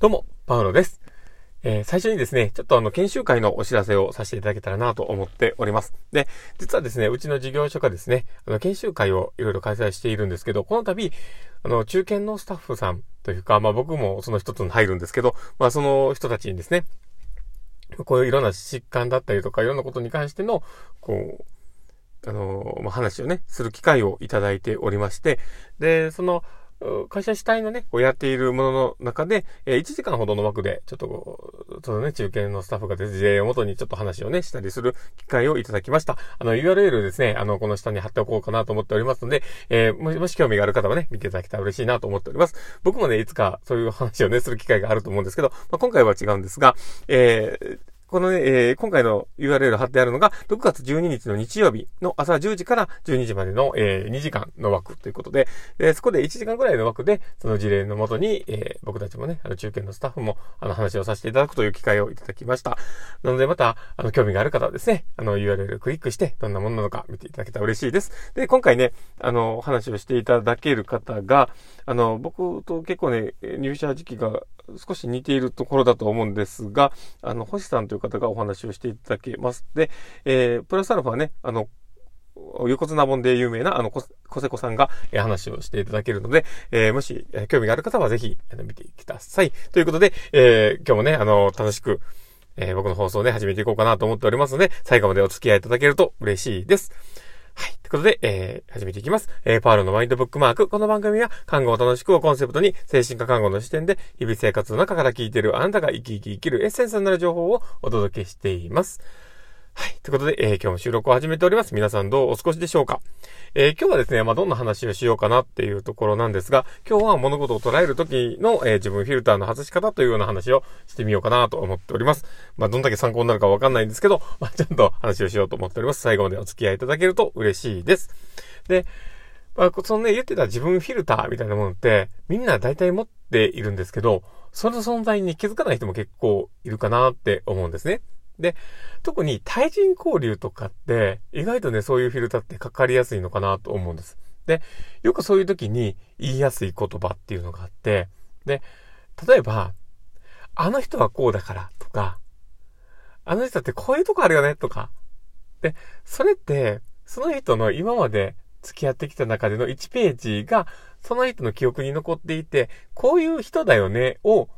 どうも、パウロです。最初にですね、ちょっと研修会のお知らせをさせていただけたらなと思っております。で、実はですね、うちの事業所がですね、研修会をいろいろ開催しているんですけど、この度、中堅のスタッフさんというか、まあ僕もその一つに入るんですけど、まあその人たちにですね、こういろんな疾患だったりとか、いろんなことに関しての、こう、話をね、する機会をいただいておりまして、で、その、会社主体のね、こうやっているものの中で、1時間ほどの枠で、ちょっとそのね、中堅のスタッフが事例をもとにちょっと話をね、したりする機会をいただきました。URL ですね、この下に貼っておこうかなと思っておりますので、もし興味がある方はね、見ていただけたら嬉しいなと思っております。僕もね、いつかそういう話をね、する機会があると思うんですけど、まあ、今回は違うんですが、このね、今回の URL 貼ってあるのが、6月12日の日曜日の朝10時から12時までの、2時間の枠ということで、そこで1時間ぐらいの枠で、その事例のもとに、僕たちもね、中堅のスタッフも、話をさせていただくという機会をいただきました。なのでまた、興味がある方はですね、URL クリックして、どんなものなのか見ていただけたら嬉しいです。で、今回ね、話をしていただける方が、僕と結構ね、入社時期が、少し似ているところだと思うんですが、星さんという方がお話をしていただけます。で、プラスアルファね、横綱本で有名な小瀬子さんが話をしていただけるので、もし興味がある方はぜひ見てください。ということで、今日もね、楽しく、僕の放送をね、始めていこうかなと思っておりますので、最後までお付き合いいただけると嬉しいです。はい。ということで、始めていきます。パウロのマインドブックマーク。この番組は、看護を楽しくをコンセプトに、精神科看護の視点で、日々生活の中から聞いているあなたが生き生き生きるエッセンスになる情報をお届けしています。はい。ということで、今日も収録を始めております。皆さんどうお過ごしでしょうか。今日はですね、まあ、どんな話をしようかなっていうところなんですが、今日は物事を捉える時の、自分フィルターの外し方というような話をしてみようかなと思っております。まあ、どんだけ参考になるかわかんないんですけど、まあ、ちゃんと話をしようと思っております。最後までお付き合いいただけると嬉しいです。で、まあ、そのね、言ってた自分フィルターみたいなものって、みんな大体持っているんですけど、その存在に気づかない人も結構いるかなって思うんですね。で、特に対人交流とかって、意外とね、そういうフィルターってかかりやすいのかなと思うんです。で、よくそういう時に言いやすい言葉っていうのがあって、で、例えば、あの人はこうだからとか、あの人ってこういうとこあるよねとか、で、それって、その人の今まで付き合ってきた中での1ページが、その人の記憶に残っていて、こういう人だよねを、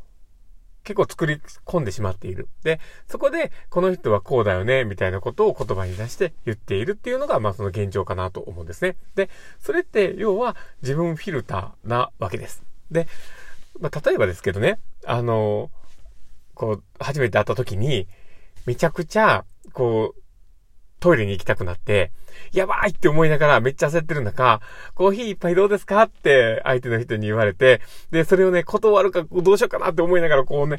結構作り込んでしまっている。で、そこで、この人はこうだよね、みたいなことを言葉に出して言っているっていうのが、まあその現状かなと思うんですね。で、それって、要は自分フィルターなわけです。で、まあ例えばですけどね、初めて会った時に、めちゃくちゃ、トイレに行きたくなって、やばいって思いながらめっちゃ焦ってる中、コーヒー一杯どうですかって相手の人に言われて、で、それをね、断るかどうしようかなって思いながらこうね、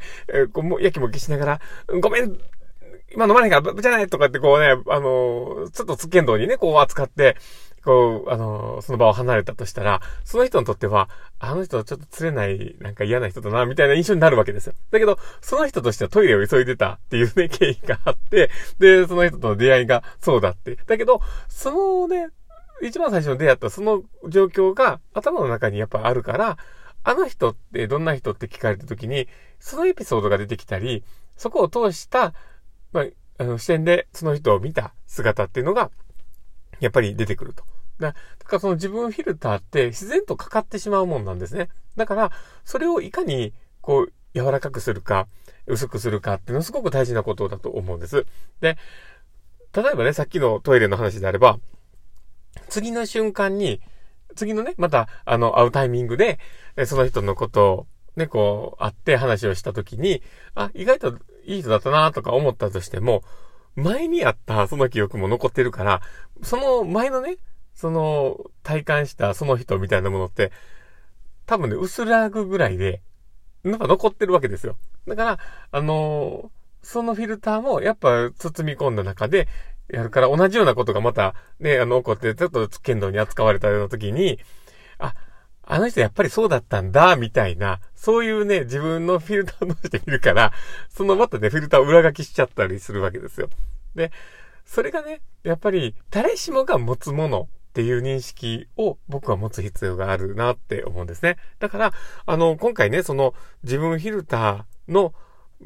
やきもきしながら、ごめん今飲まないからじゃないとかってこうね、ちょっとつっけんどうにね、扱って、その場を離れたとしたら、その人にとっては、あの人ちょっと釣れない、なんか嫌な人だな、みたいな印象になるわけですよ。だけど、その人としてはトイレを急いでたっていうね、経緯があって、で、その人との出会いがそうだって。だけど、そのね、一番最初に出会ったその状況が頭の中にやっぱあるから、あの人ってどんな人って聞かれた時に、そのエピソードが出てきたり、そこを通した、まあ、視点でその人を見た姿っていうのが、やっぱり出てくると。だからその自分フィルターって自然とかかってしまうもんなんですね。だから、それをいかに、柔らかくするか、薄くするかっていうのはすごく大事なことだと思うんです。で、例えばね、さっきのトイレの話であれば、次の瞬間に、次のね、また、会うタイミングで、その人のことを、ね、会って話をしたときに、あ、意外といい人だったなとか思ったとしても、前にあったその記憶も残ってるから、その前のね、体感したその人みたいなものって、多分ね、薄らぐぐらいで、なんか残ってるわけですよ。だから、そのフィルターもやっぱ包み込んだ中でやるから、同じようなことがまたね、起こって、ちょっと剣道に扱われたような時に、あの人やっぱりそうだったんだ、みたいな、そういうね、自分のフィルターを通してみるから、そのまたね、フィルターを裏書きしちゃったりするわけですよ。で、それがね、やっぱり誰しもが持つものっていう認識を僕は持つ必要があるなって思うんですね。だから、今回ね、その自分フィルターの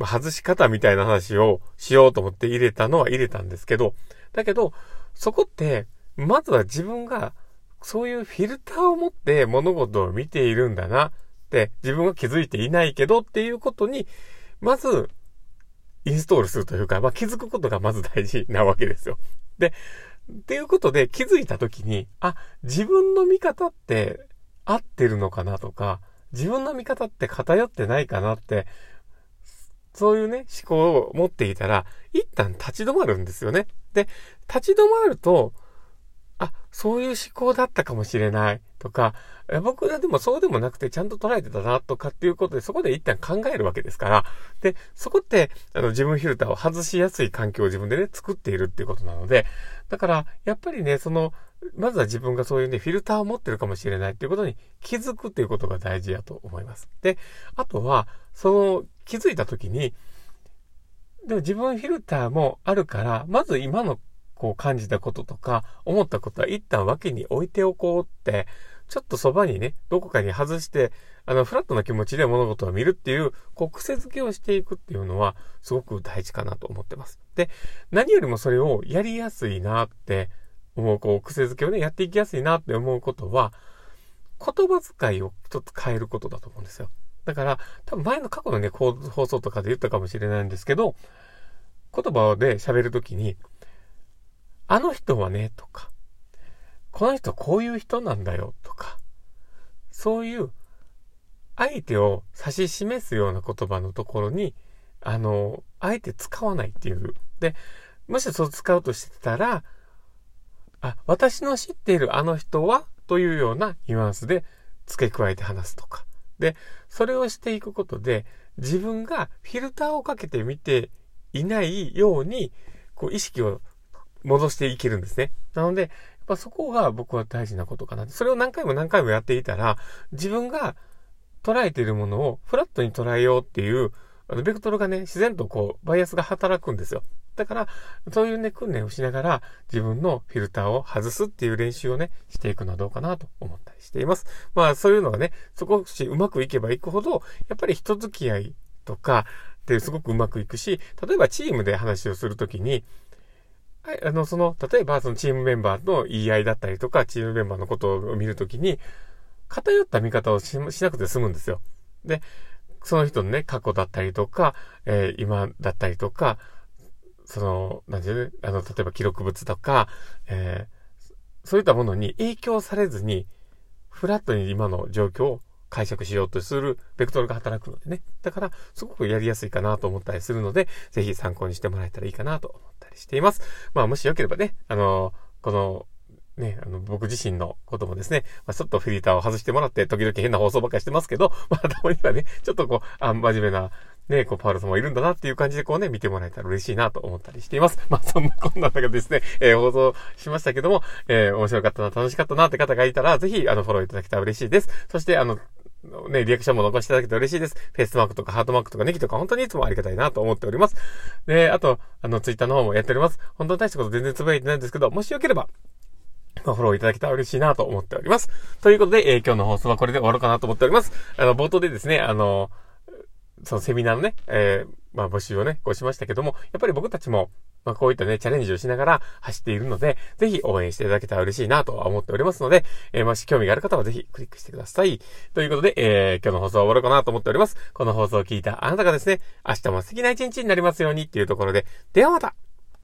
外し方みたいな話をしようと思って入れたのは入れたんですけど、だけど、そこって、まずは自分がそういうフィルターを持って物事を見ているんだなって、自分は気づいていないけどっていうことに、まず、インストールするというか、気づくことがまず大事なわけですよ。で、っていうことで気づいたときに、自分の見方って合ってるのかなとか、自分の見方って偏ってないかなって、そういうね、思考を持っていたら、一旦立ち止まるんですよね。で、立ち止まると、そういう思考だったかもしれないとか、僕はでもそうでもなくてちゃんと捉えてたなとかっていうことで、そこで一旦考えるわけですから。で、そこって、自分フィルターを外しやすい環境を自分でね、作っているっていうことなので、だから、やっぱりね、まずは自分がそういうね、フィルターを持ってるかもしれないっていうことに気づくっていうことが大事だと思います。で、あとは、気づいたときに、でも自分フィルターもあるから、まず今の感じたこととか思ったことは一旦脇に置いておこうって、ちょっとそばにね、どこかに外して、フラットな気持ちで物事を見るっていう癖づけをしていくっていうのはすごく大事かなと思ってます。で、何よりもそれをやりやすいなって思う、癖づけをね、やっていきやすいなって思うことは、言葉遣いをちょっと変えることだと思うんですよ。だから多分前の過去のね、放送とかで言ったかもしれないんですけど、言葉で喋るときに、あの人はね、とか、この人こういう人なんだよ、とか、そういう相手を指し示すような言葉のところに、あえて使わないっていう。で、もしそう使うとしてたら、私の知っているあの人は、というようなニュアンスで付け加えて話すとか。で、それをしていくことで、自分がフィルターをかけて見ていないように、意識を戻していけるんですね。なので、やっぱそこが僕は大事なことかな。それを何回も何回もやっていたら、自分が捉えているものをフラットに捉えようっていう、ベクトルがね、自然とバイアスが働くんですよ。だから、そういうね、訓練をしながら、自分のフィルターを外すっていう練習をね、していくのはどうかなと思ったりしています。そういうのがね、少しうまくいけばいくほど、やっぱり人付き合いとかってすごくうまくいくし、例えばチームで話をするときに、例えばそのチームメンバーの言い合いだったりとか、チームメンバーのことを見るときに、偏った見方をしなくて済むんですよ。で、その人のね、過去だったりとか、今だったりとか、例えば記録物とか、そういったものに影響されずに、フラットに今の状況を解釈しようとするベクトルが働くのでね。だから、すごくやりやすいかなと思ったりするので、ぜひ参考にしてもらえたらいいかなと思ったりしています。もしよければね、僕自身のこともですね、ちょっとフィルターを外してもらって、時々変な放送ばっかりしてますけど、たまにはね、ちょっと真面目な、ね、パウロさんもいるんだなっていう感じで見てもらえたら嬉しいなと思ったりしています。そんなこんな中ですね、放送しましたけども、面白かったな、楽しかったなって方がいたら、ぜひ、フォローいただけたら嬉しいです。そして、リアクションも残していただけて嬉しいです。フェイスマークとかハートマークとかネギとか本当にいつもありがたいなと思っております。で、あと、ツイッターの方もやっております。本当に大したこと全然つぶやいてないんですけど、もしよければ、フォローいただけたら嬉しいなと思っております。ということで、今日の放送はこれで終わろうかなと思っております。冒頭でですね、そのセミナーのね、募集をね、しましたけども、やっぱり僕たちも、こういったね、チャレンジをしながら走っているので、ぜひ応援していただけたら嬉しいなとは思っておりますので、もし興味がある方はぜひクリックしてください。ということで、今日の放送は終わろうかなと思っております。この放送を聞いたあなたがですね、明日も素敵な一日になりますようにっていうところで、ではまた。